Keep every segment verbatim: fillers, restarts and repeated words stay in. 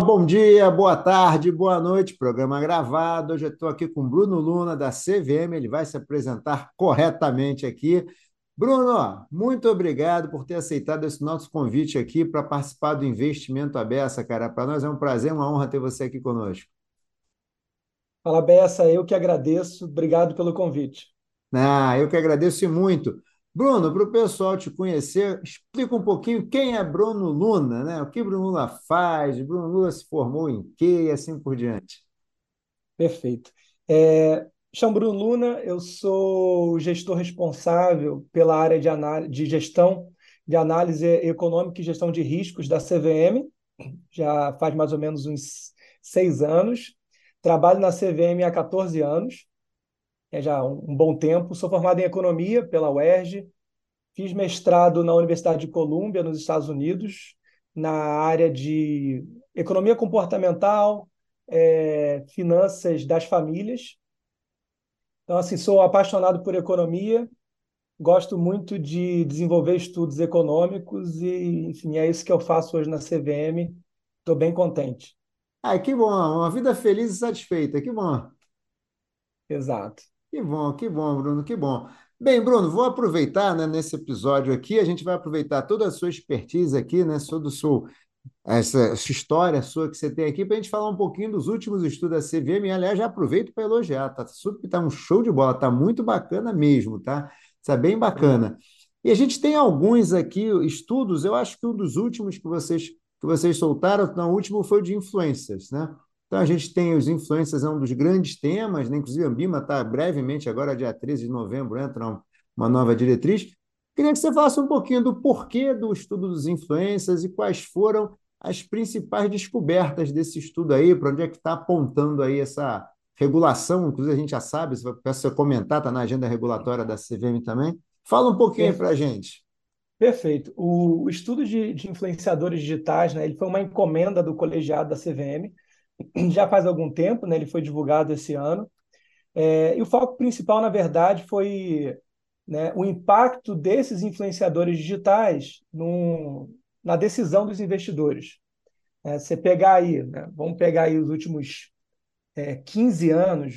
pessoal, bom dia, boa tarde, boa noite, programa gravado. Hoje eu estou aqui com o Bruno Luna da C V M, ele vai se apresentar corretamente aqui. Bruno, muito obrigado por ter aceitado esse nosso convite aqui para participar do Investimento Abessa, cara. Para nós é um prazer, uma honra ter você aqui conosco. Fala, Abessa, eu que agradeço, obrigado pelo convite. Ah, eu que agradeço muito. Bruno, para o pessoal te conhecer, explica um pouquinho quem é Bruno Luna, né? O que Bruno Luna faz, Bruno Luna se formou em quê e assim por diante. Perfeito. É, chamo Bruno Luna, eu sou o gestor responsável pela área de, análise, de gestão, de análise econômica e gestão de riscos da C V M, já faz mais ou menos uns seis anos. Trabalho na C V M há quatorze anos. É já um bom tempo. Sou formado em Economia pela U E R J, fiz mestrado na Universidade de Columbia, nos Estados Unidos, na área de Economia Comportamental, é, Finanças das Famílias. Então, assim, sou apaixonado por economia, gosto muito de desenvolver estudos econômicos e, enfim, é isso que eu faço hoje na C V M. Estou bem contente. Ah, que bom! Uma vida feliz e satisfeita, que bom! Exato. Que bom, que bom, Bruno, que bom. Bem, Bruno, vou aproveitar, né, nesse episódio aqui, a gente vai aproveitar toda a sua expertise aqui, né, todo o seu, essa, essa história sua que você tem aqui, para a gente falar um pouquinho dos últimos estudos da C V M. Aliás, já aproveito para elogiar, tá, super, tá um show de bola, tá muito bacana mesmo, tá? Tá bem bacana. E a gente tem alguns aqui estudos, eu acho que um dos últimos que vocês, que vocês soltaram, não, o último foi o de influencers, né? Então, a gente tem os influencers, é um dos grandes temas, né? Inclusive a BIMA está brevemente, agora dia treze de novembro, entra uma nova diretriz. Queria que você falasse um pouquinho do porquê do estudo dos influencers e quais foram as principais descobertas desse estudo aí, para onde é que está apontando aí essa regulação, inclusive a gente já sabe, se você comentar, está na agenda regulatória da C V M também. Fala um pouquinho para a gente. Perfeito. O estudo de, de influenciadores digitais, né, ele foi uma encomenda do colegiado da C V M, já faz algum tempo, né? Ele foi divulgado esse ano. É, e o foco principal, na verdade, foi, né, o impacto desses influenciadores digitais num, na decisão dos investidores. É, você pegar aí, né, vamos pegar aí os últimos é, quinze anos,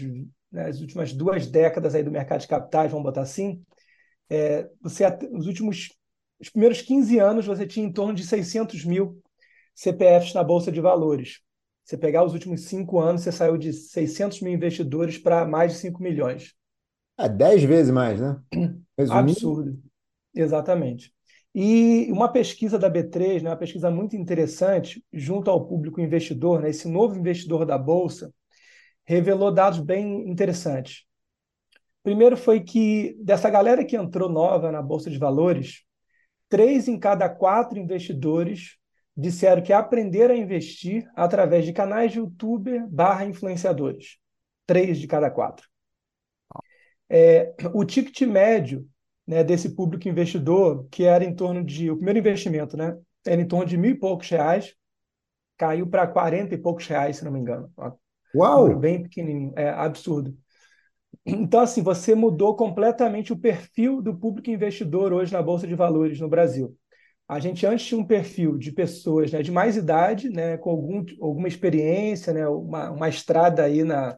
né, as últimas duas décadas aí do mercado de capitais, vamos botar assim, é, você, os, últimos, os primeiros quinze anos você tinha em torno de seiscentos mil C P Fs na Bolsa de Valores. Você pegar os últimos cinco anos, você saiu de seiscentos mil investidores para mais de cinco milhões. É dez vezes mais, né? Resumindo. Absurdo. Exatamente. E uma pesquisa da B três, né, uma pesquisa muito interessante, junto ao público investidor, né, esse novo investidor da Bolsa, revelou dados bem interessantes. Primeiro foi que, dessa galera que entrou nova na Bolsa de Valores, três em cada quatro investidores disseram que aprenderam a investir através de canais de YouTube barra influenciadores. Três de cada quatro. É, o ticket médio, né, desse público investidor, que era em torno de... O primeiro investimento, né, era em torno de mil e poucos reais, caiu para quarenta e poucos reais, se não me engano. Uau! Bem pequenininho, é absurdo. Então, assim, você mudou completamente o perfil do público investidor hoje na Bolsa de Valores no Brasil. A gente antes tinha um perfil de pessoas, né, de mais idade, né, com algum, alguma experiência, né, uma, uma estrada aí na,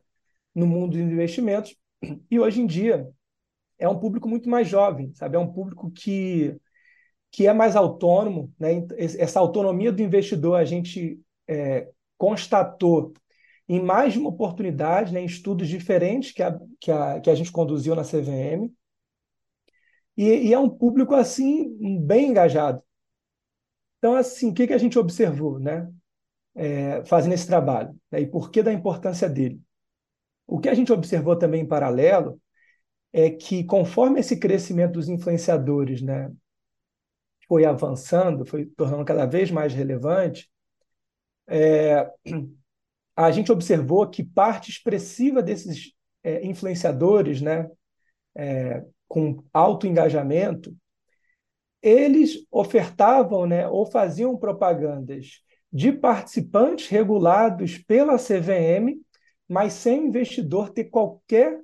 no mundo dos investimentos. E hoje em dia é um público muito mais jovem, sabe? É um público que, que é mais autônomo, né? Essa autonomia do investidor a gente é, constatou em mais de uma oportunidade, né, em estudos diferentes que a, que a, que a gente conduziu na C V M. E, e é um público assim bem engajado. Então, assim, o que a gente observou, né, é, fazendo esse trabalho, né, e por que da importância dele? O que a gente observou também em paralelo é que, conforme esse crescimento dos influenciadores, né, foi avançando, foi tornando cada vez mais relevante, é, a gente observou que parte expressiva desses é, influenciadores, né, é, com alto engajamento, eles ofertavam, né, ou faziam propagandas de participantes regulados pela C V M, mas sem o investidor ter qualquer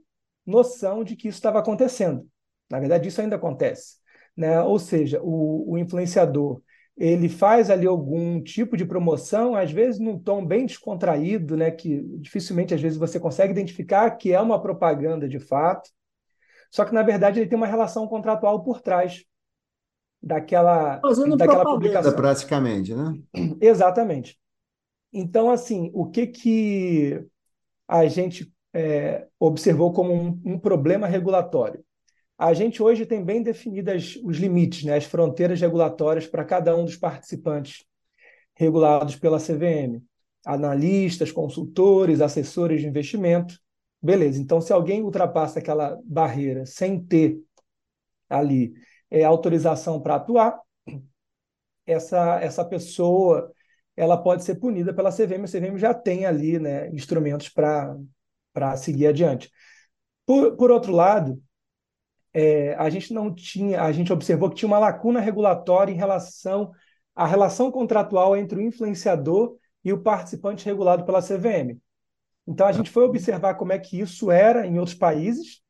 noção de que isso estava acontecendo. Na verdade, isso ainda acontece, né? Ou seja, o, o influenciador ele faz ali algum tipo de promoção, às vezes num tom bem descontraído, né, que dificilmente às vezes você consegue identificar que é uma propaganda de fato, só que na verdade ele tem uma relação contratual por trás daquela, fazendo daquela publicação. Praticamente, né? Exatamente. Então, assim, o que, que a gente é, observou como um, um problema regulatório? A gente hoje tem bem definidas os limites, né, as fronteiras regulatórias para cada um dos participantes regulados pela C V M. Analistas, consultores, assessores de investimento. Beleza, então se alguém ultrapassa aquela barreira sem ter ali é, autorização para atuar, essa, essa pessoa ela pode ser punida pela C V M. A C V M já tem ali, né, instrumentos para para seguir adiante. Por, por outro lado, É, a gente não tinha, a gente observou que tinha uma lacuna regulatória em relação à relação contratual entre o influenciador e o participante regulado pela C V M. Então, a gente foi observar como é que isso era em outros países,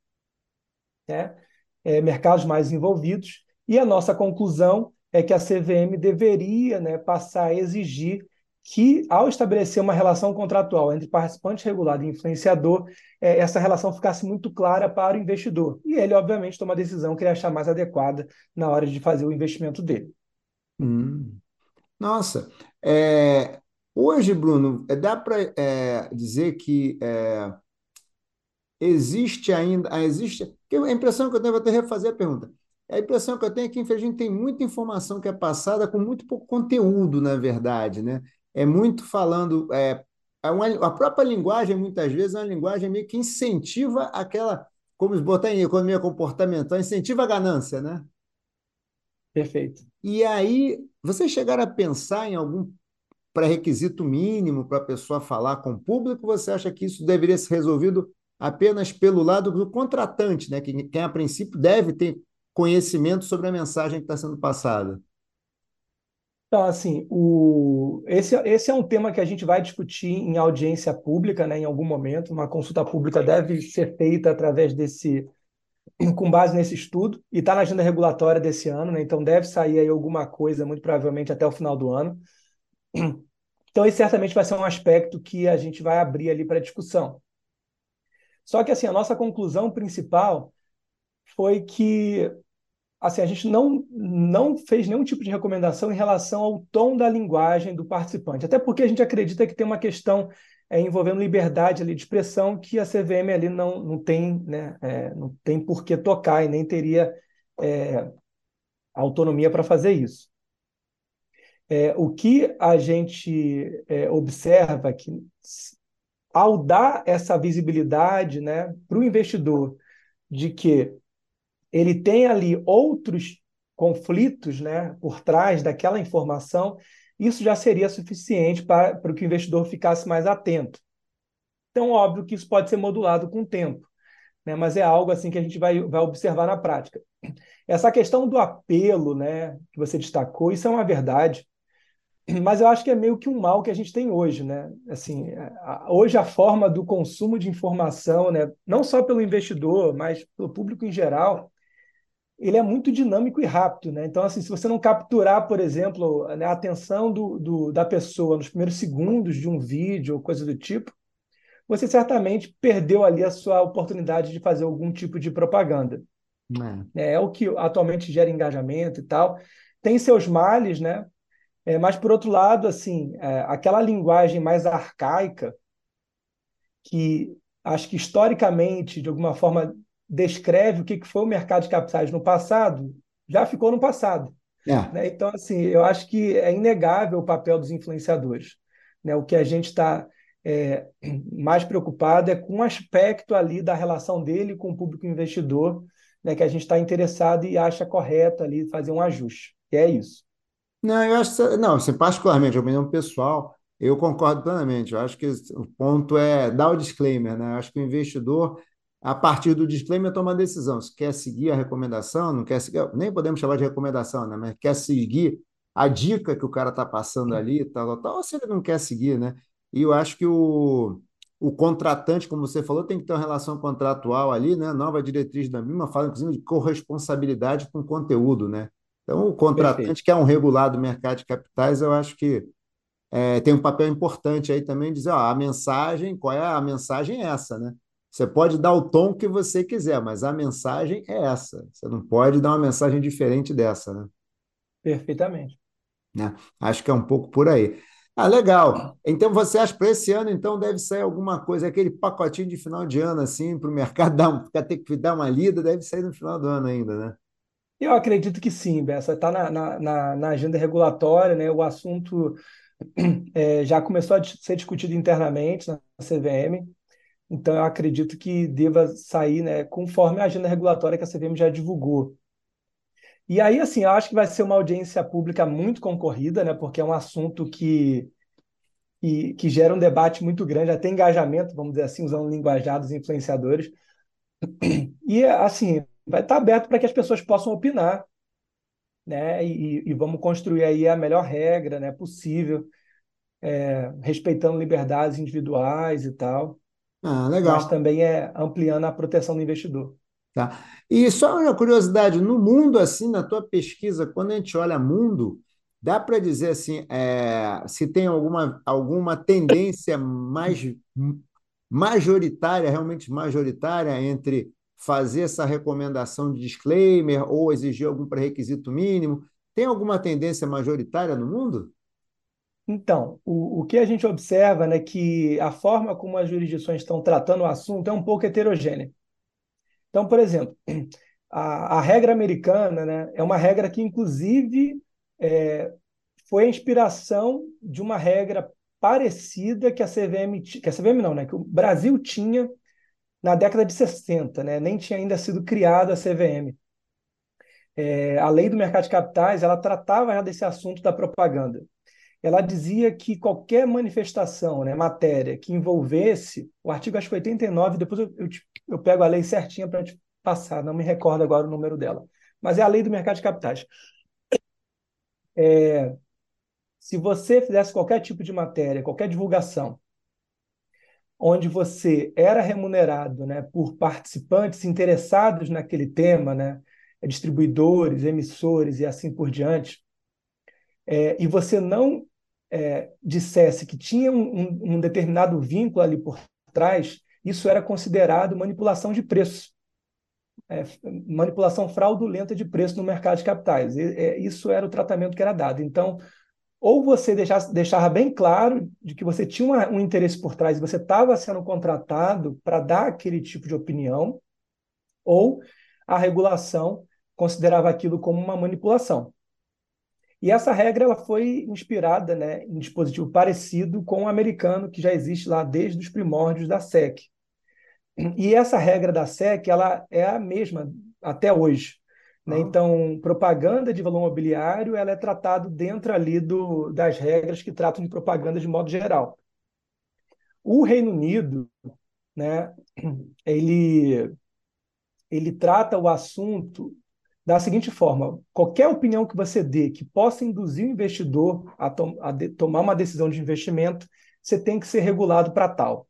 né? É, mercados mais envolvidos, e a nossa conclusão é que a C V M deveria, né, passar a exigir que, ao estabelecer uma relação contratual entre participante regulado e influenciador, essa relação ficasse muito clara para o investidor. E ele, obviamente, toma a decisão que ele achar mais adequada na hora de fazer o investimento dele. Hum. Nossa! É, hoje, Bruno, dá para é, dizer que é, existe ainda... Existe, porque a impressão que eu tenho, vou até refazer a pergunta, a impressão que eu tenho é que, infelizmente, tem muita informação que é passada com muito pouco conteúdo, na verdade, né? É muito falando... É, uma, a própria linguagem, muitas vezes, é uma linguagem meio que incentiva aquela... Como botar em economia comportamental, incentiva a ganância, né? Perfeito. E aí, vocês chegaram a pensar em algum pré-requisito mínimo para a pessoa falar com o público? Você acha que isso deveria ser resolvido apenas pelo lado do contratante, né? Que, quem, a princípio, deve ter conhecimento sobre a mensagem que está sendo passada? Então, assim, o... esse, esse é um tema que a gente vai discutir em audiência pública, né, em algum momento. Uma consulta pública deve ser feita através desse, com base nesse estudo, e está na agenda regulatória desse ano, né, então deve sair aí alguma coisa, muito provavelmente até o final do ano. Então, esse certamente vai ser um aspecto que a gente vai abrir ali para discussão. Só que, assim, a nossa conclusão principal foi que... Assim, a gente não, não fez nenhum tipo de recomendação em relação ao tom da linguagem do participante, até porque a gente acredita que tem uma questão é, envolvendo liberdade ali de expressão que a C V M ali não, não tem, né, é, não tem por que tocar e nem teria é, autonomia para fazer isso. É, o que a gente é, observa que, ao dar essa visibilidade, né, para o investidor de que ele tem ali outros conflitos, né, por trás daquela informação, isso já seria suficiente para, para que o investidor ficasse mais atento. Então, óbvio que isso pode ser modulado com o tempo, né, mas é algo assim que a gente vai, vai observar na prática. Essa questão do apelo, né, que você destacou, isso é uma verdade, mas eu acho que é meio que um mal que a gente tem hoje, né? Assim, hoje a forma do consumo de informação, né, não só pelo investidor, mas pelo público em geral, ele é muito dinâmico e rápido, né? Então, assim, se você não capturar, por exemplo, a atenção do, do, da pessoa nos primeiros segundos de um vídeo ou coisa do tipo, você certamente perdeu ali a sua oportunidade de fazer algum tipo de propaganda. É, é o que atualmente gera engajamento e tal. Tem seus males, né? É, mas, por outro lado, assim, é, aquela linguagem mais arcaica, que acho que historicamente, de alguma forma, descreve o que foi o mercado de capitais no passado, já ficou no passado. É. Né? Então, assim, eu acho que é inegável o papel dos influenciadores. Né? O que a gente está é, mais preocupado é com o aspecto ali da relação dele com o público investidor, né, que a gente está interessado e acha correto ali fazer um ajuste. E é isso. Não, eu acho, não, assim, particularmente, a opinião pessoal, eu concordo plenamente. Eu acho que o ponto é dar o disclaimer, né? Eu acho que o investidor, a partir do disclaimer, toma a decisão. Se quer seguir a recomendação, não quer seguir, nem podemos chamar de recomendação, né? Mas quer seguir a dica que o cara está passando ali, tal, tal, tal, ou se ele não quer seguir, né? E eu acho que o, o contratante, como você falou, tem que ter uma relação contratual ali, né? Nova diretriz da BIMA fala, inclusive, de corresponsabilidade com o conteúdo, né? Então, o contratante, perfeito, que é um regulado do mercado de capitais, eu acho que é, tem um papel importante aí também, dizer, ó, a mensagem, qual é a mensagem é essa, né? Você pode dar o tom que você quiser, mas a mensagem é essa. Você não pode dar uma mensagem diferente dessa, né? Perfeitamente. Né? Acho que é um pouco por aí. Ah, legal. Então, você acha que para esse ano, então, deve sair alguma coisa, aquele pacotinho de final de ano, assim, para o mercado dar um, ter que dar uma lida, deve sair no final do ano ainda, né? Eu acredito que sim, Bessa. Está na, na, na agenda regulatória, né? O assunto é, já começou a ser discutido internamente na C V M, então eu acredito que deva sair, né, conforme a agenda regulatória que a C V M já divulgou. E aí, assim, eu acho que vai ser uma audiência pública muito concorrida, né, porque é um assunto que, que, que gera um debate muito grande, até engajamento, vamos dizer assim, usando linguajar dos influenciadores. E, assim, vai estar aberto para que as pessoas possam opinar, né, e, e vamos construir aí a melhor regra, né, possível, é, respeitando liberdades individuais e tal. Ah, legal. Mas também é ampliando a proteção do investidor. Tá. E só uma curiosidade, no mundo, assim, na tua pesquisa, quando a gente olha mundo, dá para dizer assim, é, se tem alguma, alguma tendência mais majoritária, realmente majoritária, entre fazer essa recomendação de disclaimer ou exigir algum pré-requisito mínimo? Tem alguma tendência majoritária no mundo? Então, o, o que a gente observa, né, que a forma como as jurisdições estão tratando o assunto é um pouco heterogênea. Então, por exemplo, a, a regra americana, né, é uma regra que, inclusive, é, foi a inspiração de uma regra parecida que a C V M, que a C V M não, né, que o Brasil tinha na década de sessenta, né, nem tinha ainda sido criada a C V M. É, a lei do mercado de capitais, ela tratava já desse assunto da propaganda. Ela dizia que qualquer manifestação, né, matéria, que envolvesse... O artigo, acho que foi oitenta e nove, depois eu, eu, eu pego a lei certinha para te passar, não me recordo agora o número dela. Mas é a lei do mercado de capitais. É, se você fizesse qualquer tipo de matéria, qualquer divulgação, onde você era remunerado, né, por participantes interessados naquele tema, né, distribuidores, emissores e assim por diante, é, e você não... É, dissesse que tinha um, um determinado vínculo ali por trás, isso era considerado manipulação de preço, é, manipulação fraudulenta de preço no mercado de capitais. E, é, isso era o tratamento que era dado. Então, ou você deixasse, deixava bem claro de que você tinha uma, um interesse por trás e você estava sendo contratado para dar aquele tipo de opinião, ou a regulação considerava aquilo como uma manipulação. E essa regra ela foi inspirada, né, em dispositivo parecido com o americano, que já existe lá desde os primórdios da S E C. E essa regra da S E C ela é a mesma até hoje. Né? Ah. Então, propaganda de valor mobiliário ela é tratada dentro ali do, das regras que tratam de propaganda de modo geral. O Reino Unido, né, ele, ele trata o assunto da seguinte forma: qualquer opinião que você dê que possa induzir o investidor a, to a tomar uma decisão de investimento, você tem que ser regulado para tal.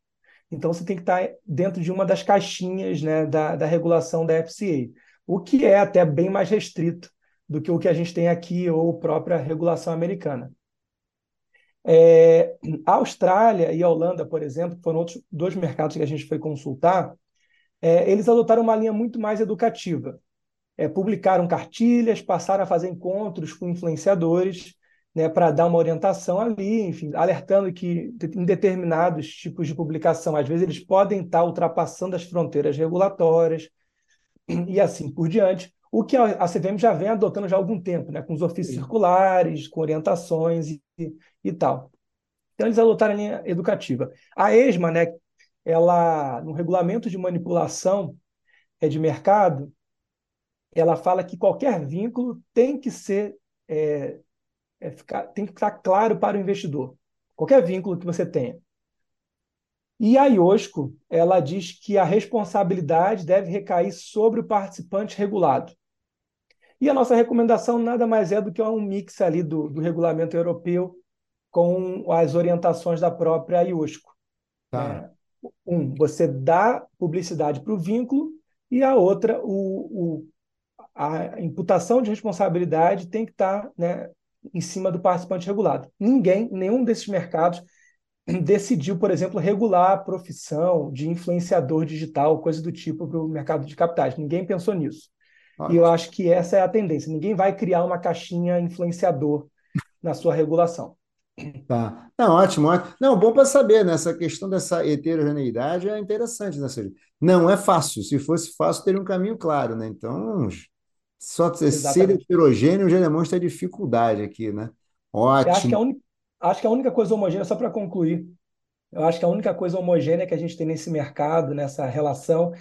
Então, você tem que estar dentro de uma das caixinhas, né, da, da regulação da F C A, o que é até bem mais restrito do que o que a gente tem aqui ou a própria regulação americana. É, a Austrália e a Holanda, por exemplo, foram outros dois mercados que a gente foi consultar, é, eles adotaram uma linha muito mais educativa. É, publicaram cartilhas, passaram a fazer encontros com influenciadores, né, para dar uma orientação ali, enfim, alertando que em determinados tipos de publicação, às vezes eles podem estar ultrapassando as fronteiras regulatórias e assim por diante, o que a C V M já vem adotando já há algum tempo, né, com os ofícios circulares, com orientações e, e tal. Então eles adotaram a linha educativa. A ESMA, né, ela, no regulamento de manipulação é, de mercado, ela fala que qualquer vínculo tem que ser é, é ficar, tem que estar claro para o investidor, qualquer vínculo que você tenha. E a IOSCO, ela diz que a responsabilidade deve recair sobre o participante regulado. E a nossa recomendação nada mais é do que um mix ali do, do regulamento europeu com as orientações da própria IOSCO. Tá. É, um, você dá publicidade para o vínculo, e a outra, o, o a imputação de responsabilidade tem que estar, né, em cima do participante regulado. Ninguém, nenhum desses mercados decidiu, por exemplo, regular a profissão de influenciador digital, coisa do tipo, para o mercado de capitais. Ninguém pensou nisso. Olha. E eu acho que essa é a tendência. Ninguém vai criar uma caixinha influenciador na sua regulação. Tá. Não, ótimo, ótimo. Não, bom para saber, né? Essa questão dessa heterogeneidade é interessante, né, Sérgio? Não é fácil. Se fosse fácil, teria um caminho claro, né? Então, só ser Exatamente. heterogêneo já demonstra dificuldade aqui, né? Ótimo. Acho que, a un... acho que a única coisa homogênea, só para concluir, eu acho que a única coisa homogênea que a gente tem nesse mercado, nessa relação,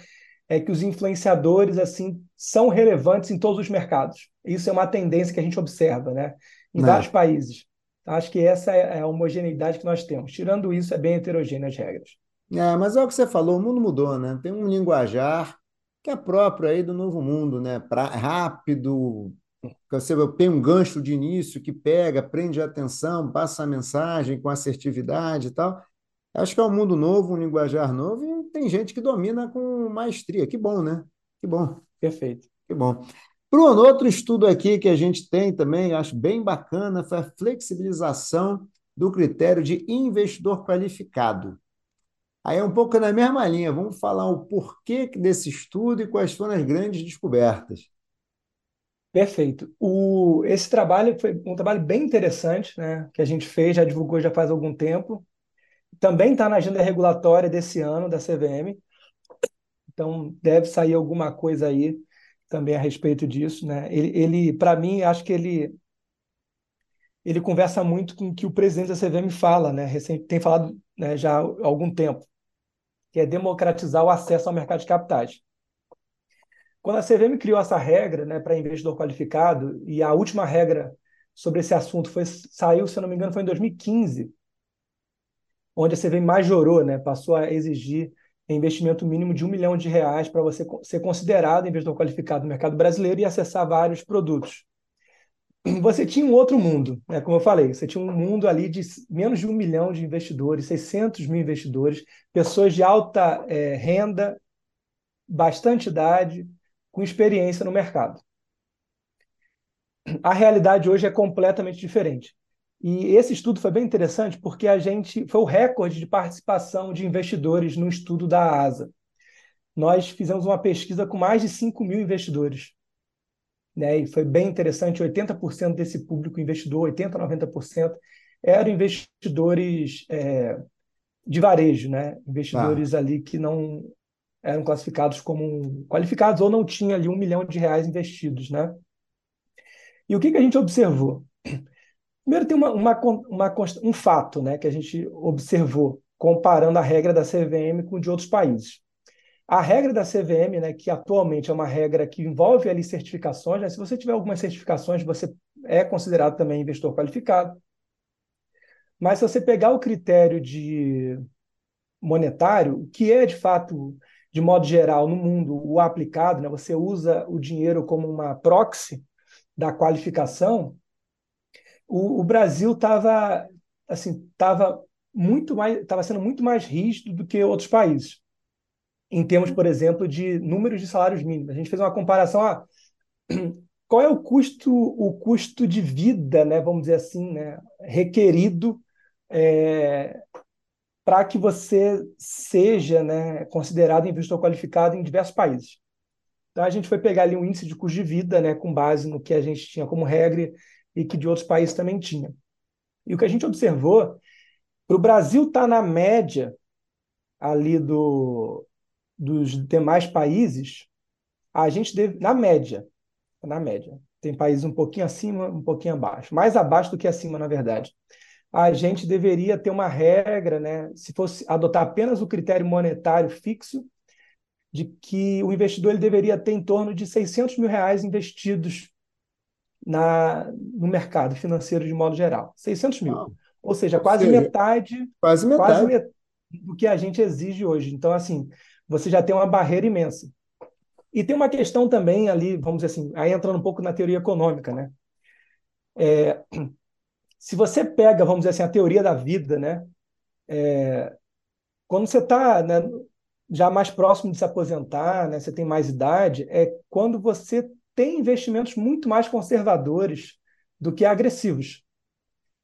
é que os influenciadores, assim, são relevantes em todos os mercados. Isso é uma tendência que a gente observa, né? Em Não. vários países. Acho que essa é a homogeneidade que nós temos. Tirando isso, é bem heterogênea as regras. É, mas é o que você falou, o mundo mudou, né? Tem um linguajar que é próprio aí do novo mundo, né? Pra, rápido, você tem um gancho de início que pega, prende a atenção, passa a mensagem com assertividade e tal. Acho que é um mundo novo, um linguajar novo, e tem gente que domina com maestria. Que bom, né? Que bom. Perfeito. Que bom. Bruno, outro estudo aqui que a gente tem também, acho bem bacana, foi a flexibilização do critério de investidor qualificado. Aí é um pouco na mesma linha, vamos falar o porquê desse estudo e quais foram as grandes descobertas. Perfeito. O, esse trabalho foi um trabalho bem interessante, né, que a gente fez, já divulgou já faz algum tempo. Também está na agenda regulatória desse ano, da C V M, então deve sair alguma coisa aí também a respeito disso, né? Ele, ele para mim, acho que ele ele conversa muito com o que o presidente da C V M fala, né? Recente, tem falado, né, já há algum tempo, que é democratizar o acesso ao mercado de capitais. Quando a C V M criou essa regra, né, para investidor qualificado, e a última regra sobre esse assunto foi saiu, se eu não me engano, foi em dois mil e quinze, onde a C V M majorou, né? Passou a exigir investimento mínimo de um milhão de reais para você ser considerado investidor qualificado no mercado brasileiro e acessar vários produtos. Você tinha um outro mundo, né? Como eu falei, você tinha um mundo ali de menos de um milhão de investidores, seiscentos mil investidores, pessoas de alta é, renda, bastante idade, com experiência no mercado. A realidade hoje é completamente diferente. E esse estudo foi bem interessante porque a gente foi o recorde de participação de investidores no estudo da A S A. Nós fizemos uma pesquisa com mais de cinco mil investidores, né? E foi bem interessante, oitenta por cento desse público investidor, oitenta por cento, noventa por cento, eram investidores é, de varejo, né? Investidores ah. ali que não eram classificados como qualificados ou não tinham ali um milhão de reais investidos, né? E o que, que a gente observou? Primeiro, tem uma, uma, uma, um fato, né, que a gente observou, comparando a regra da C V M com de outros países. A regra da C V M, né, que atualmente é uma regra que envolve ali certificações, né, se você tiver algumas certificações, você é considerado também investidor qualificado. Mas se você pegar o critério de monetário, que é, de fato, de modo geral, no mundo, o aplicado, né, você usa o dinheiro como uma proxy da qualificação, O, o Brasil estava assim, tava muito mais, estava sendo muito mais rígido do que outros países, em termos, por exemplo, de números de salários mínimos. A gente fez uma comparação a qual é o custo, o custo de vida, né, vamos dizer assim, né, requerido é, para que você seja, né, considerado investidor qualificado em diversos países. Então, a gente foi pegar ali um índice de custo de vida, né, com base no que a gente tinha como regra e que de outros países também tinha. E o que a gente observou, para o Brasil estar na média ali do, dos demais países, a gente deve, na média, na média, tem países um pouquinho acima, um pouquinho abaixo, mais abaixo do que acima, na verdade. A gente deveria ter uma regra, né, se fosse adotar apenas o critério monetário fixo, de que o investidor ele deveria ter em torno de seiscentos mil reais investidos Na, no mercado financeiro de modo geral, seiscentos mil, ah, ou seja, quase seja, metade, quase metade. Quase met... do que a gente exige hoje. Então, assim, você já tem uma barreira imensa. E tem uma questão também ali, vamos dizer assim, aí entrando um pouco na teoria econômica, né? É, se você pega, vamos dizer assim, a teoria da vida, né? É, quando você está, né, já mais próximo de se aposentar, né, você tem mais idade, é quando você tem investimentos muito mais conservadores do que agressivos.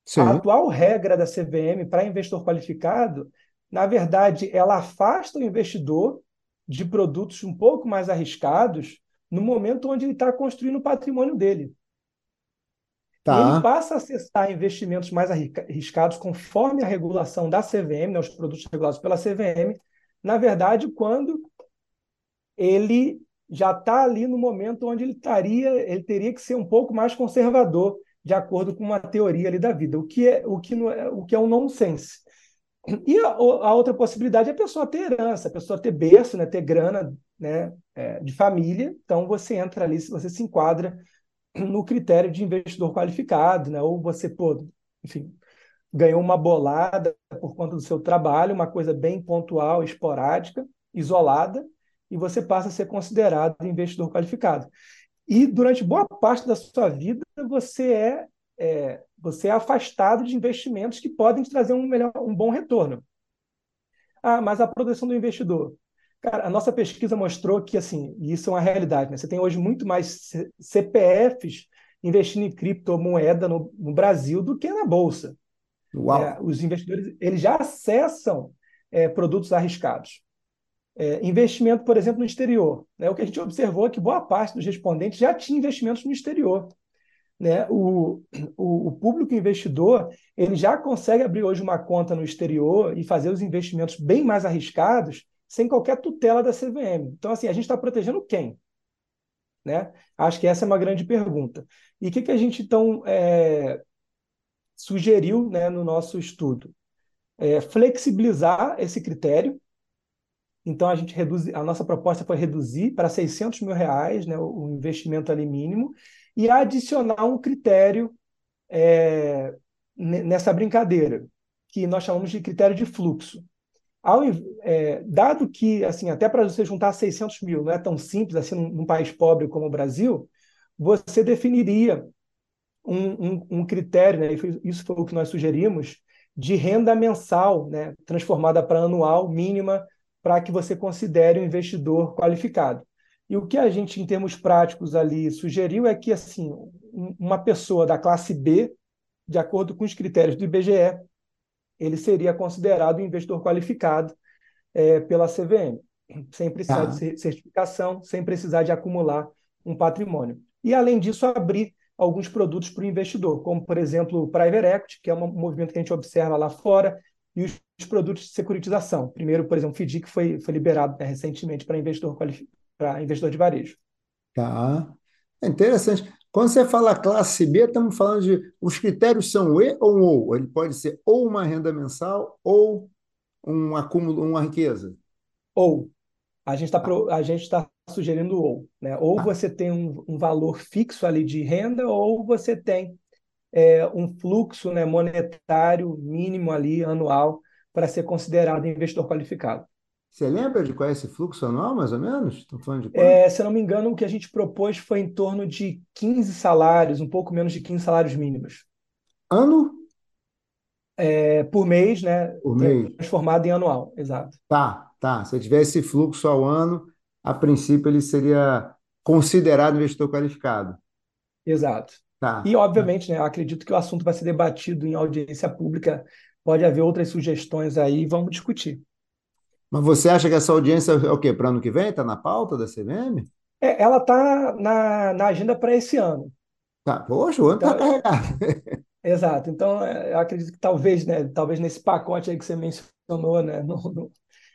Sim. A atual regra da C V M para investidor qualificado, na verdade, ela afasta o investidor de produtos um pouco mais arriscados no momento onde ele está construindo o patrimônio dele. Tá. Ele passa a acessar investimentos mais arriscados conforme a regulação da C V M, né, os produtos regulados pela C V M, na verdade, quando ele já está ali no momento onde ele, taria, ele teria que ser um pouco mais conservador, de acordo com uma teoria ali da vida, o que é, o que não é, o que é um nonsense. E a, a outra possibilidade é a pessoa ter herança, a pessoa ter berço, né, ter grana, né, é, de família, então você entra ali, você se enquadra no critério de investidor qualificado, né? Ou você, pô, enfim, ganhou uma bolada por conta do seu trabalho, uma coisa bem pontual, esporádica, isolada, e você passa a ser considerado investidor qualificado. E durante boa parte da sua vida você é, é, você é afastado de investimentos que podem te trazer um, melhor, um bom retorno. Ah, mas a proteção do investidor. Cara, a nossa pesquisa mostrou que, assim, e isso é uma realidade, né? Você tem hoje muito mais C P Fs investindo em criptomoeda no, no Brasil do que na Bolsa. Uau. É, os investidores eles já acessam é, produtos arriscados. É, investimento, por exemplo, no exterior. Né? O que a gente observou é que boa parte dos respondentes já tinha investimentos no exterior. Né? O, o, o público investidor ele já consegue abrir hoje uma conta no exterior e fazer os investimentos bem mais arriscados sem qualquer tutela da C V M. Então, assim, a gente está protegendo quem? Né? Acho que essa é uma grande pergunta. E o que, que a gente, então, é, sugeriu, né, no nosso estudo? É, flexibilizar esse critério. Então, a, gente reduz, a nossa proposta foi reduzir para seiscentos mil reais, né, o investimento ali mínimo, e adicionar um critério é, nessa brincadeira, que nós chamamos de critério de fluxo. Ao, é, dado que, assim, até para você juntar seiscentos mil não é tão simples assim num, num país pobre como o Brasil, você definiria um, um, um critério, né, isso foi o que nós sugerimos, de renda mensal, né, transformada para anual mínima, para que você considere um investidor qualificado. E o que a gente, em termos práticos, ali sugeriu é que, assim, uma pessoa da classe B, de acordo com os critérios do I B G E, ele seria considerado um investidor qualificado é, pela C V M, sem precisar ah. de certificação, sem precisar de acumular um patrimônio. E, além disso, abrir alguns produtos para o investidor, como, por exemplo, o Private Equity, que é um movimento que a gente observa lá fora, e os produtos de securitização. Primeiro, por exemplo, o F I D C foi, foi liberado, né, recentemente para investidor, para investidor de varejo. Tá, é interessante. Quando você fala classe B, estamos falando de... Os critérios são o E ou um ou? Ele pode ser ou uma renda mensal ou um acúmulo, uma riqueza? Ou. A gente está ah. tá sugerindo ou. Né? Ou ah. você tem um, um valor fixo ali de renda ou você tem... É um fluxo, né, monetário mínimo ali, anual, para ser considerado investidor qualificado. Você lembra de qual é esse fluxo anual, mais ou menos? Estou falando de quanto? É, se eu não me engano, o que a gente propôs foi em torno de quinze salários, um pouco menos de quinze salários mínimos. Ano? É, por mês, né? Por mês. Transformado em anual, exato. Tá, tá. Se eu tivesse esse fluxo ao ano, a princípio ele seria considerado investidor qualificado. Exato. Tá. E, obviamente, né, acredito que o assunto vai ser debatido em audiência pública, pode haver outras sugestões aí, vamos discutir. Mas você acha que essa audiência é o quê? Para ano que vem? Está na pauta da C V M? É, ela está na, na agenda para esse ano. Tá, poxa, o ano está carregado. Exato, então eu acredito que talvez, né, talvez nesse pacote aí que você mencionou, né, não, não,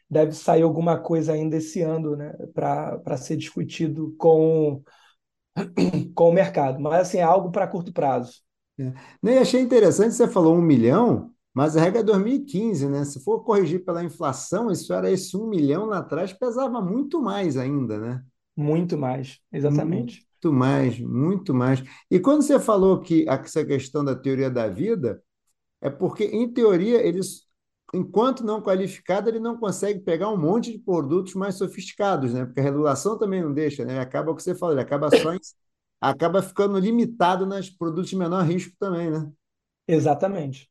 deve sair alguma coisa ainda esse ano, né, para ser discutido com... com o mercado, mas assim, é algo para curto prazo. É. Nem achei interessante, você falou um milhão, mas a regra é dois mil e quinze, né? Se for corrigir pela inflação, isso era esse um milhão lá atrás, pesava muito mais ainda, né? Muito mais, exatamente. Muito mais, muito mais. E quando você falou que essa questão da teoria da vida, é porque, em teoria, eles, enquanto não qualificado, ele não consegue pegar um monte de produtos mais sofisticados, né? Porque a regulação também não deixa, né? Acaba o que você falou, ele acaba só em, acaba ficando limitado nos produtos de menor risco também, né? Exatamente.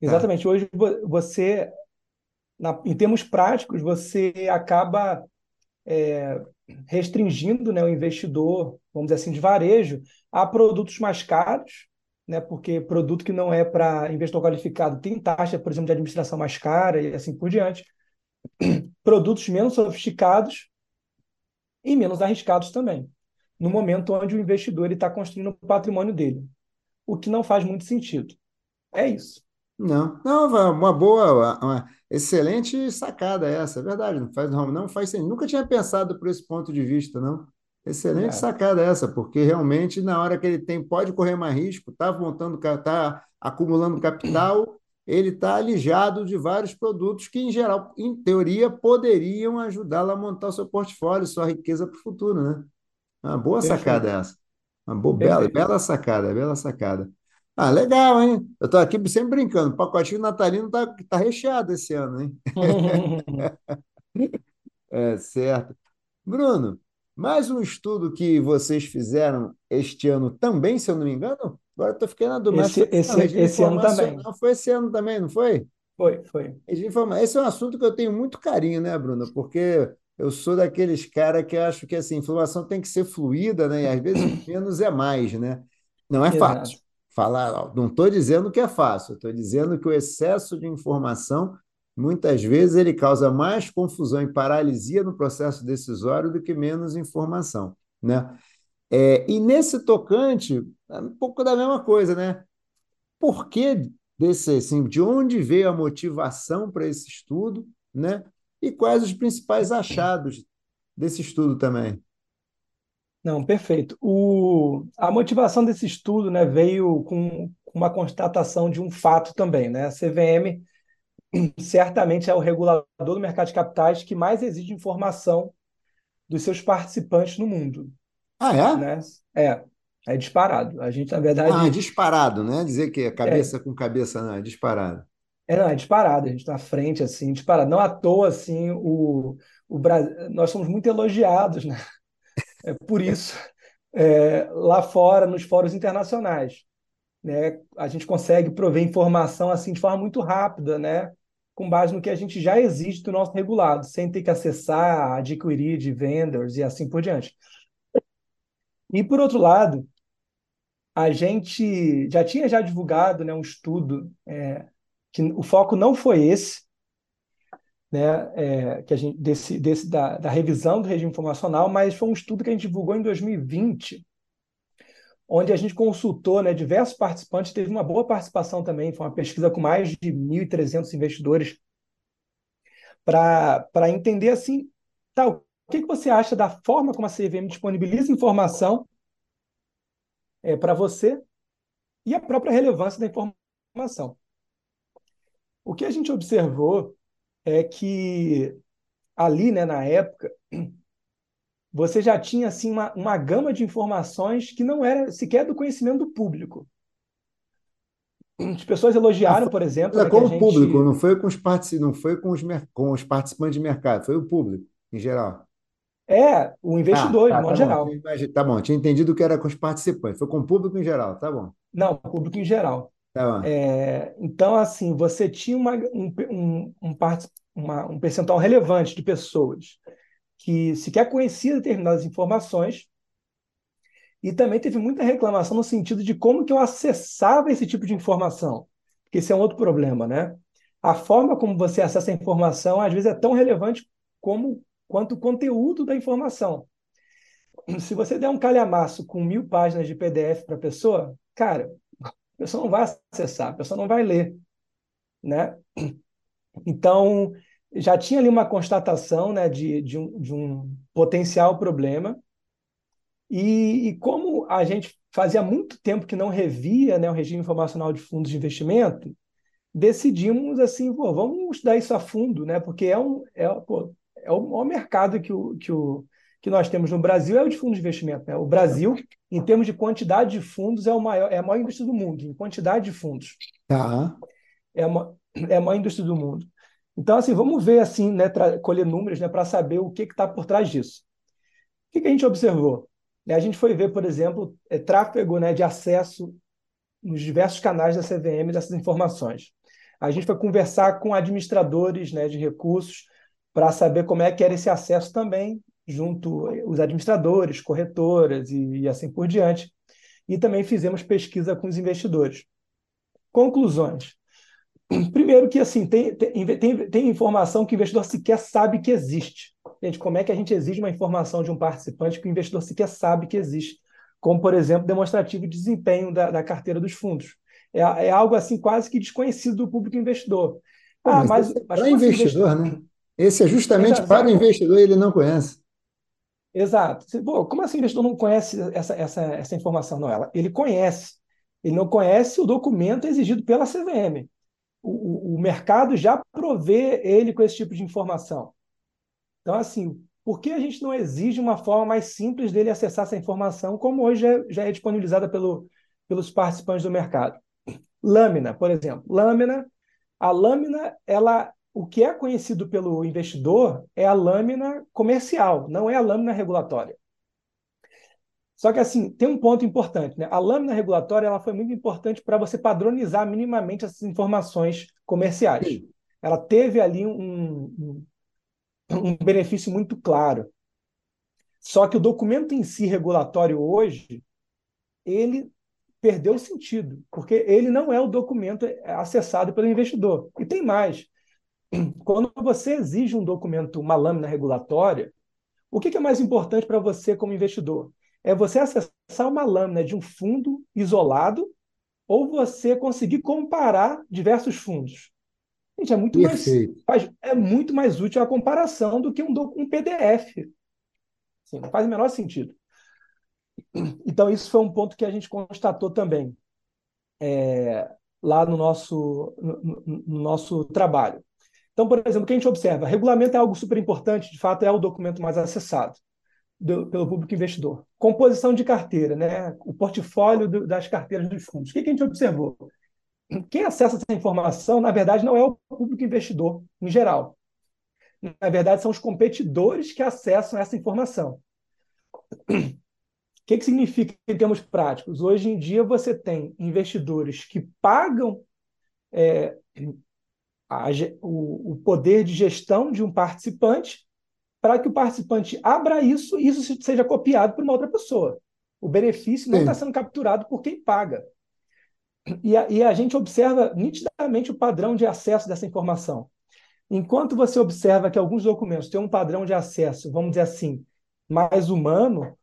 Exatamente. É. Hoje você, na, em termos práticos, você acaba é, restringindo, né, o investidor vamos dizer assim, de varejo, a produtos mais caros, né, porque produto que não é para investidor qualificado tem taxa, por exemplo, de administração mais cara e assim por diante. Produtos menos sofisticados e menos arriscados também, no momento onde o investidor está construindo o patrimônio dele, o que não faz muito sentido. É isso. Não, não, uma boa, uma excelente sacada essa, é verdade, não faz, não faz sentido. Nunca tinha pensado por esse ponto de vista, não. Excelente é. sacada essa, porque realmente na hora que ele tem, pode correr mais risco, está montando, está acumulando capital, ele está alijado de vários produtos que, em geral, em teoria, poderiam ajudá-lo a montar o seu portfólio, sua riqueza para o futuro, né? Uma boa Perfeito. sacada essa. Uma boa, bela, bela sacada, bela sacada. Ah, legal, hein? Eu estou aqui sempre brincando. O pacotinho natalino está tá recheado esse ano, hein? É certo. Bruno, mais um estudo que vocês fizeram este ano também, se eu não me engano? Agora eu fiquei na dúvida. Esse, esse, ah, esse ano também. Foi esse ano também, não foi? Foi, foi. Esse é um assunto que eu tenho muito carinho, né, Bruno? Porque eu sou daqueles caras que acho que assim, a informação tem que ser fluida, né? E às vezes menos é mais, né? Não é Exato. fácil. Falar, não estou dizendo que é fácil, estou dizendo que o excesso de informação, muitas vezes, ele causa mais confusão e paralisia no processo decisório do que menos informação, né? É, e nesse tocante, é um pouco da mesma coisa, né? Por que desse, assim, de onde veio a motivação para esse estudo, né? E quais os principais achados desse estudo também? Não, perfeito. O, a motivação desse estudo, né, veio com uma constatação de um fato também, né? A C V M certamente é o regulador do mercado de capitais que mais exige informação dos seus participantes no mundo. Ah, é? Né? É, é disparado. A gente, na verdade... Ah, é disparado, né? Dizer que é cabeça é. com cabeça, não, é disparado. É, não, é disparado. A gente está à frente, assim, disparado. Não à toa, assim, o, o Brasil... nós somos muito elogiados, né? É por isso, é, lá fora, nos fóruns internacionais, né, a gente consegue prover informação assim, de forma muito rápida, né, com base no que a gente já exige do nosso regulado, sem ter que acessar, adquirir de vendors e assim por diante. E, por outro lado, a gente já tinha já divulgado, né, um estudo é, que o foco não foi esse, Né, é, que a gente, desse, desse, da, da revisão do regime informacional, mas foi um estudo que a gente divulgou em dois mil e vinte, onde a gente consultou, né, diversos participantes, teve uma boa participação também, foi uma pesquisa com mais de mil e trezentos investidores, para entender assim, tá, o que, que você acha da forma como a C V M disponibiliza informação é, para você e a própria relevância da informação. O que a gente observou é que ali, né, na época, você já tinha assim, uma, uma gama de informações que não era sequer do conhecimento do público. As pessoas elogiaram, por exemplo... Mas é com o gente... público, não foi, com os, partic... não foi com, os mer... com os participantes de mercado, foi o público, em geral. É, o investidor, ah, tá, de modo tá geral. Bom, tá bom, tinha entendido que era com os participantes, foi com o público em geral, tá bom. Não, público em geral. É, então, assim, você tinha uma, um, um, uma, um percentual relevante de pessoas que sequer conhecia determinadas informações e também teve muita reclamação no sentido de como que eu acessava esse tipo de informação, porque esse é um outro problema, né? A forma como você acessa a informação, às vezes, é tão relevante como, quanto o conteúdo da informação. Se você der um calhamaço com mil páginas de P D F para a pessoa, cara... a pessoa não vai acessar, a pessoa não vai ler, né? Então, já tinha ali uma constatação, né, de, de, um, de um potencial problema. E, e como a gente fazia muito tempo que não revia, né, o regime informacional de fundos de investimento, decidimos assim, pô, vamos estudar isso a fundo, né? Porque é, um, é, pô, é o maior mercado que, o, que, o, que nós temos no Brasil, é o de fundos de investimento, né? O Brasil... em termos de quantidade de fundos, é o maior, é a maior indústria do mundo, em quantidade de fundos. Tá. É, uma, é a maior indústria do mundo. Então, assim, vamos ver, assim, né, tra- colher números, né, para saber o que está por trás disso. O que, que a gente observou? A gente foi ver, por exemplo, é, tráfego, né, de acesso nos diversos canais da C V M dessas informações. A gente foi conversar com administradores, né, de recursos para saber como é que era esse acesso também junto os administradores, corretoras e, e assim por diante. E também fizemos pesquisa com os investidores. Conclusões. Primeiro que assim, tem, tem, tem, tem informação que o investidor sequer sabe que existe. Gente, como é que a gente exige uma informação de um participante que o investidor sequer sabe que existe? Como, por exemplo, demonstrativo de desempenho da, da carteira dos fundos. É, é algo assim quase que desconhecido do público investidor. Ah, Pô, mas, mas, é mas para investidor, investidor, né? Esse é justamente Exato. Para o investidor, ele não conhece. Exato. Pô, como assim o investidor não conhece essa, essa, essa informação? Não, ela, ele conhece. Ele não conhece o documento exigido pela C V M. O, o, o mercado já provê ele com esse tipo de informação. Então, assim, por que a gente não exige uma forma mais simples dele acessar essa informação, como hoje é, já é disponibilizada pelo, pelos participantes do mercado? Lâmina, por exemplo. Lâmina, a lâmina, ela... O que é conhecido pelo investidor é a lâmina comercial, não é a lâmina regulatória. Só que, assim, tem um ponto importante, né? A lâmina regulatória ela foi muito importante para você padronizar minimamente essas informações comerciais. Sim. Ela teve ali um, um, um benefício muito claro. Só que o documento em si regulatório hoje, ele... perdeu o sentido, porque ele não é o documento acessado pelo investidor. E tem mais. Quando você exige um documento, uma lâmina regulatória, o que é mais importante para você como investidor? É você acessar uma lâmina de um fundo isolado ou você conseguir comparar diversos fundos? Gente, é muito mais, é muito mais útil a comparação do que um, um P D F. Assim, não faz o menor sentido. Então, isso foi um ponto que a gente constatou também é, lá no nosso, no, no nosso trabalho. Então, por exemplo, o que a gente observa? Regulamento é algo super importante, de fato, é o documento mais acessado do, pelo público investidor. Composição de carteira, né? O portfólio do, das carteiras dos fundos. O que a gente observou? Quem acessa essa informação, na verdade, não é o público investidor em geral. Na verdade, são os competidores que acessam essa informação. O que, que significa em termos práticos? Hoje em dia você tem investidores que pagam é, a, o, o poder de gestão de um participante para que o participante abra isso e isso seja copiado por uma outra pessoa. O benefício não está sendo capturado por quem paga. E a, e a gente observa nitidamente o padrão de acesso dessa informação. Enquanto você observa que alguns documentos têm um padrão de acesso, vamos dizer assim, mais humano,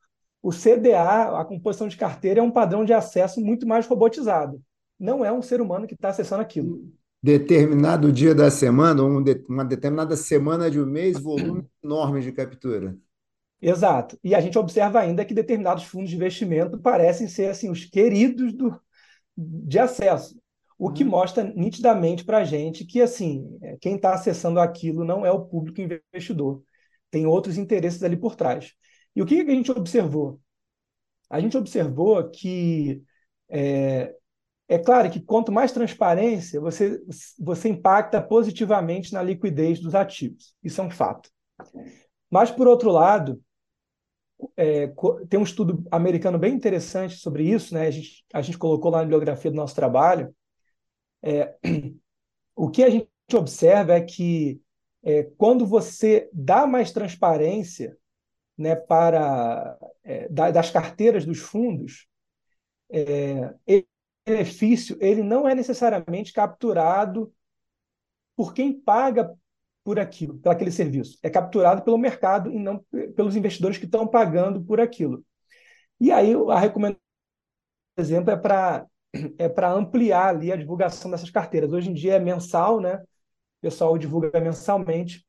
o C D A, a composição de carteira, é um padrão de acesso muito mais robotizado. Não é um ser humano que está acessando aquilo. Determinado dia da semana, uma determinada semana de um mês, volume enorme de captura. Exato. E a gente observa ainda que determinados fundos de investimento parecem ser assim, os queridos do, de acesso. O que mostra nitidamente para a gente que assim, quem está acessando aquilo não é o público investidor. Tem outros interesses ali por trás. E o que a gente observou? A gente observou que, é, é claro que quanto mais transparência, você, você impacta positivamente na liquidez dos ativos. Isso é um fato. Mas, por outro lado, é, tem um estudo americano bem interessante sobre isso, né? A gente, a gente colocou lá na bibliografia do nosso trabalho. É, o que a gente observa é que é, quando você dá mais transparência, né, para, é, das carteiras dos fundos, é, esse benefício ele não é necessariamente capturado por quem paga por aquilo, por aquele serviço. É capturado pelo mercado e não pelos investidores que estão pagando por aquilo. E aí a recomendação, por exemplo, é para é para ampliar ali a divulgação dessas carteiras. Hoje em dia é mensal, né? O pessoal divulga mensalmente.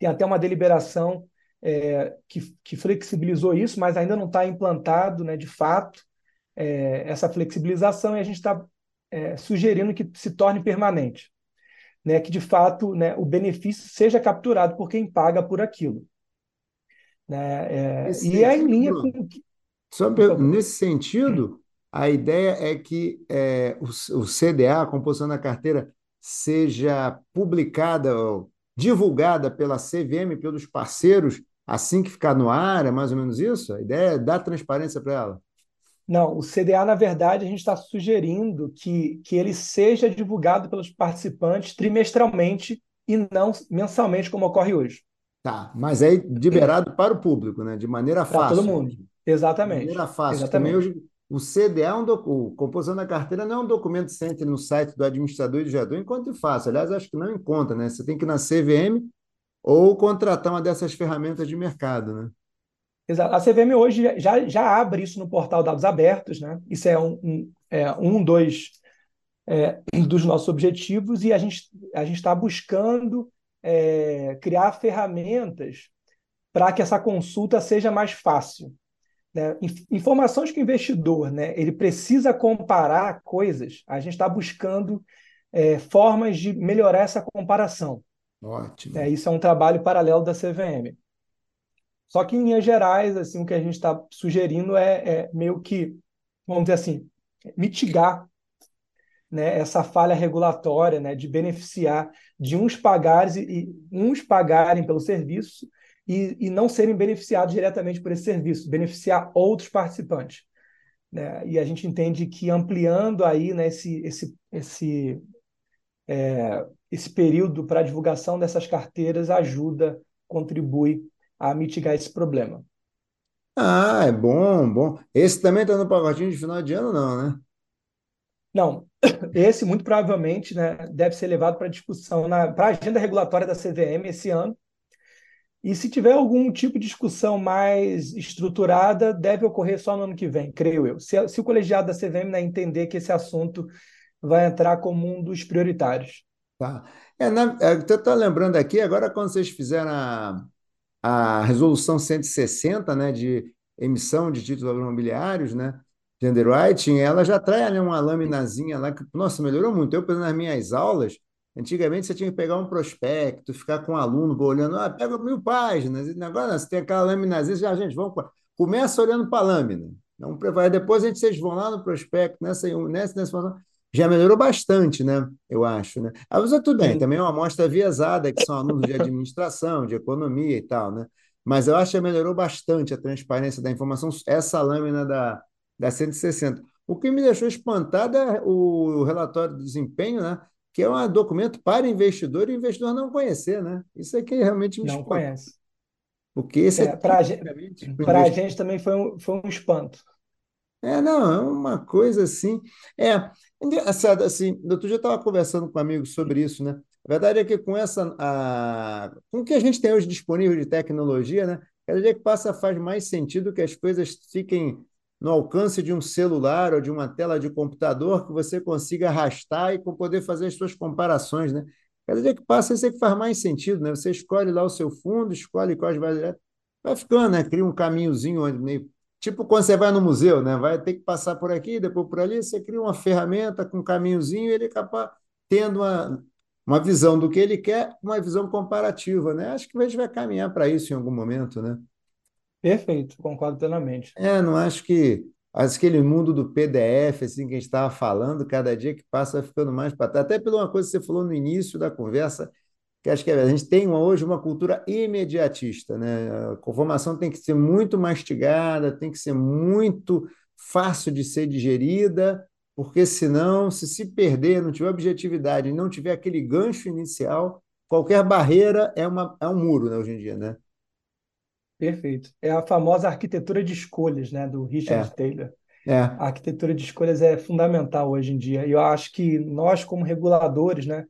Tem até uma deliberação É, que, que flexibilizou isso, mas ainda não está implantado, né, de fato, é, essa flexibilização, e a gente está é, sugerindo que se torne permanente, né, que de fato, né, o benefício seja capturado por quem paga por aquilo. Né, é, e é em linha com... Sobre, nesse sentido, a ideia é que é, o, o C D A, a composição da carteira, seja publicada, divulgada pela C V M, pelos parceiros, assim que ficar no ar, é mais ou menos isso? A ideia é dar transparência para ela? Não, o C D A, na verdade, a gente está sugerindo que, que ele seja divulgado pelos participantes trimestralmente e não mensalmente, como ocorre hoje. Tá, mas é liberado para o público, né? De maneira pra fácil. Para todo mundo, exatamente. De maneira fácil. Exatamente. Também o, o C D A, é um o composição da carteira, não é um documento que você entra no site do administrador e do gerador, encontra e fácil. Aliás, acho que não encontra, né? Você tem que ir na C V M ou contratar uma dessas ferramentas de mercado, né? Exato. A C V M hoje já, já abre isso no portal Dados Abertos, né? Isso é um, um, é um dois, é, dos nossos objetivos, e a gente a gente está buscando... É, criar ferramentas para que essa consulta seja mais fácil, né? Informações que o investidor, né, ele precisa comparar coisas, a gente está buscando é, formas de melhorar essa comparação. Ótimo. É, isso é um trabalho paralelo da C V M. Só que, em linhas gerais, assim, o que a gente está sugerindo é, é meio que, vamos dizer assim, mitigar, né, essa falha regulatória, né, de beneficiar de uns pagares e, e uns pagarem pelo serviço e, e não serem beneficiados diretamente por esse serviço, beneficiar outros participantes, né? E a gente entende que, ampliando aí, né, esse, esse, esse, é, esse período para a divulgação dessas carteiras ajuda, contribui a mitigar esse problema. Ah, é bom, bom. Esse também está no pacotinho de final de ano, não, né? Não, esse muito provavelmente, né, deve ser levado para discussão para a agenda regulatória da C V M esse ano. E se tiver algum tipo de discussão mais estruturada, deve ocorrer só no ano que vem, creio eu. Se, se o colegiado da C V M, né, entender que esse assunto vai entrar como um dos prioritários. Tá. É, na, eu estou lembrando aqui, agora, quando vocês fizeram a, a resolução cento e sessenta, né, de emissão de títulos imobiliários, né? De underwriting, ela já traz ali uma laminazinha lá, que, nossa, melhorou muito. Eu, nas minhas aulas, antigamente você tinha que pegar um prospecto, ficar com o um aluno olhando, ah, pega mil páginas, e agora você tem aquela laminazinha, já, gente, vamos, começa olhando para a lâmina, não, depois a gente, vocês vão lá no prospecto, nessa, nessa, nessa, já melhorou bastante, né? Eu acho, né? Mas tudo bem, também é uma amostra viesada, que são alunos de administração, de economia e tal, né? Mas eu acho que melhorou bastante a transparência da informação, essa lâmina da da cento e sessenta. O que me deixou espantado é o relatório de desempenho, né? Que é um documento para investidor e investidor não conhecer, né? Isso é que realmente me não espanta. Conhece. Porque esse é, é para a gente, pra gente também foi um, foi um espanto. É, não, é uma coisa assim. É, assim, outro dia eu estava conversando com um amigo sobre isso, né? A verdade é que com essa, a, com o que a gente tem hoje disponível de tecnologia, né? Cada dia que passa faz mais sentido que as coisas fiquem no alcance de um celular ou de uma tela de computador, que você consiga arrastar e poder fazer as suas comparações, né? Cada dia que passa, isso é que faz mais sentido, né? Você escolhe lá o seu fundo, escolhe quais vai... Vai ficando, né? Cria um caminhozinho, meio... tipo quando você vai no museu, né? Vai ter que passar por aqui, depois por ali, você cria uma ferramenta com um caminhozinho e ele é capaz, tendo uma, uma visão do que ele quer, uma visão comparativa, né? Acho que a gente vai caminhar para isso em algum momento, né? Perfeito, concordo plenamente. É, não acho que acho aquele mundo do P D F, assim, que a gente estava falando, cada dia que passa vai ficando mais para trás. Até pela uma coisa que você falou no início da conversa, que acho que a gente tem hoje uma cultura imediatista, né? A conformação tem que ser muito mastigada, tem que ser muito fácil de ser digerida, porque senão, se se perder, não tiver objetividade, não tiver aquele gancho inicial, qualquer barreira é, uma, é um muro, né, hoje em dia, né? Perfeito. É a famosa arquitetura de escolhas, né, do Richard é. Taylor. É. A arquitetura de escolhas é fundamental hoje em dia. E eu acho que nós, como reguladores, né,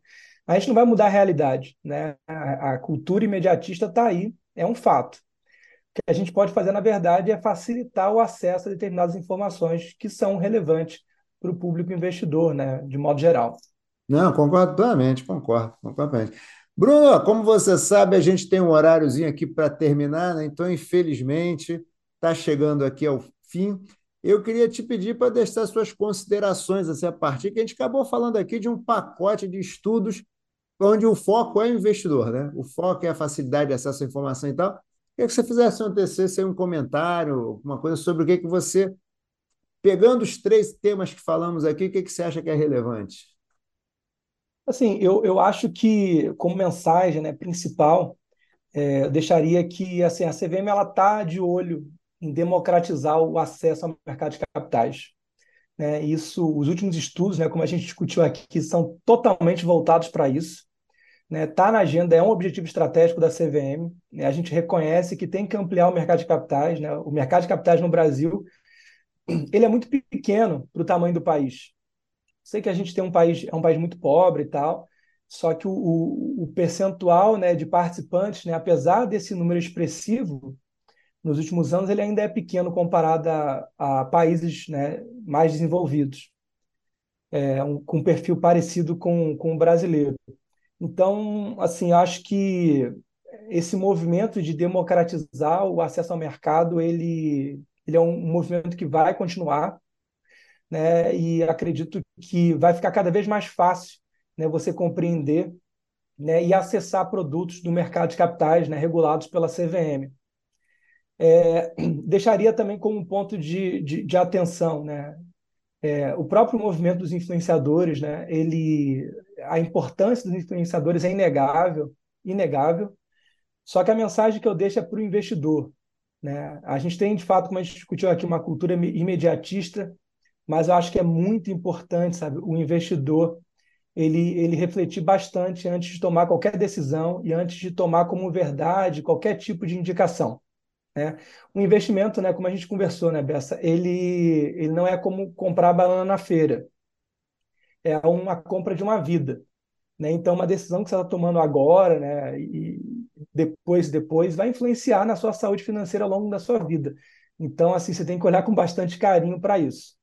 a gente não vai mudar a realidade, né? A, a cultura imediatista está aí, é um fato. O que a gente pode fazer, na verdade, é facilitar o acesso a determinadas informações que são relevantes para o público investidor, né, de modo geral. Não, concordo plenamente, concordo, concordo plenamente. Bruno, como você sabe, a gente tem um horáriozinho aqui para terminar, né? Então, infelizmente, está chegando aqui ao fim. Eu queria te pedir para deixar suas considerações, assim, a partir que a gente acabou falando aqui de um pacote de estudos onde o foco é o investidor, né? O foco é a facilidade de acesso à informação e tal. Queria que você fizesse um T C C, um comentário, alguma coisa sobre o que, que você, pegando os três temas que falamos aqui, o que, que você acha que é relevante? Assim, eu, eu acho que, como mensagem, né, principal, é, eu deixaria que, assim, a C V M está de olho em democratizar o acesso ao mercado de capitais, né? Isso, os últimos estudos, né, como a gente discutiu aqui, são totalmente voltados para isso, né, tá na agenda, é um objetivo estratégico da C V M, né, a gente reconhece que tem que ampliar o mercado de capitais, né, o mercado de capitais no Brasil, ele é muito pequeno para o tamanho do país. Sei que a gente tem um país, é um país muito pobre e tal, só que o, o, o percentual, né, de participantes, né, apesar desse número expressivo, nos últimos anos ele ainda é pequeno comparado a, a países, né, mais desenvolvidos, é, um, com um perfil parecido com, com o brasileiro. Então, assim, acho que esse movimento de democratizar o acesso ao mercado, ele, ele é um movimento que vai continuar, né, e acredito que vai ficar cada vez mais fácil, né, você compreender, né, e acessar produtos do mercado de capitais, né, regulados pela C V M. É, deixaria também como um ponto de, de, de atenção, né? É, o próprio movimento dos influenciadores, né? Ele, a importância dos influenciadores é inegável, inegável, só que a mensagem que eu deixo é para o investidor, né? A gente tem, de fato, como a gente discutiu aqui, uma cultura imediatista, mas eu acho que é muito importante, sabe, o investidor ele, ele refletir bastante antes de tomar qualquer decisão e antes de tomar como verdade qualquer tipo de indicação. Né? O investimento, né, como a gente conversou, né, Bessa, ele, ele não é como comprar banana na feira, é uma compra de uma vida, né? Então uma decisão que você está tomando agora, né, e depois, depois vai influenciar na sua saúde financeira ao longo da sua vida, então assim, você tem que olhar com bastante carinho para isso,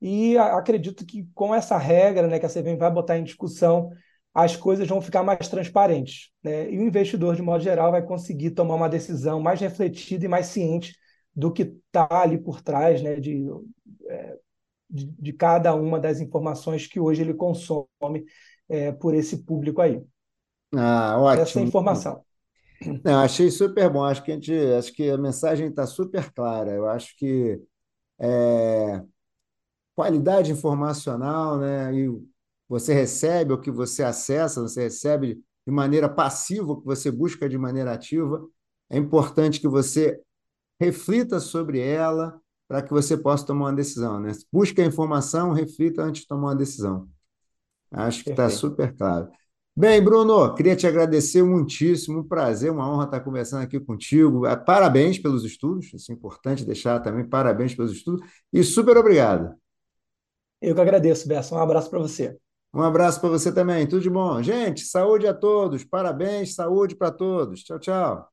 e acredito que com essa regra, né, que a C V M vai botar em discussão, as coisas vão ficar mais transparentes, né? E o investidor, de modo geral, vai conseguir tomar uma decisão mais refletida e mais ciente do que está ali por trás, né, de, de, de cada uma das informações que hoje ele consome, é, por esse público aí. Ah, ótimo. Essa é a informação. Não, achei super bom. Acho que a, gente, acho que a mensagem está super clara. Eu acho que é, qualidade informacional, né, e você recebe o que você acessa, você recebe de maneira passiva o que você busca de maneira ativa. É importante que você reflita sobre ela para que você possa tomar uma decisão, né? Busque a informação, reflita antes de tomar uma decisão. Acho que está super claro. Bem, Bruno, queria te agradecer muitíssimo, um prazer, uma honra estar conversando aqui contigo. Parabéns pelos estudos, isso é importante deixar também, parabéns pelos estudos e super obrigado. Eu que agradeço, Bessa, um abraço para você. Um abraço para você também, tudo de bom. Gente, saúde a todos, parabéns, saúde para todos. Tchau, tchau.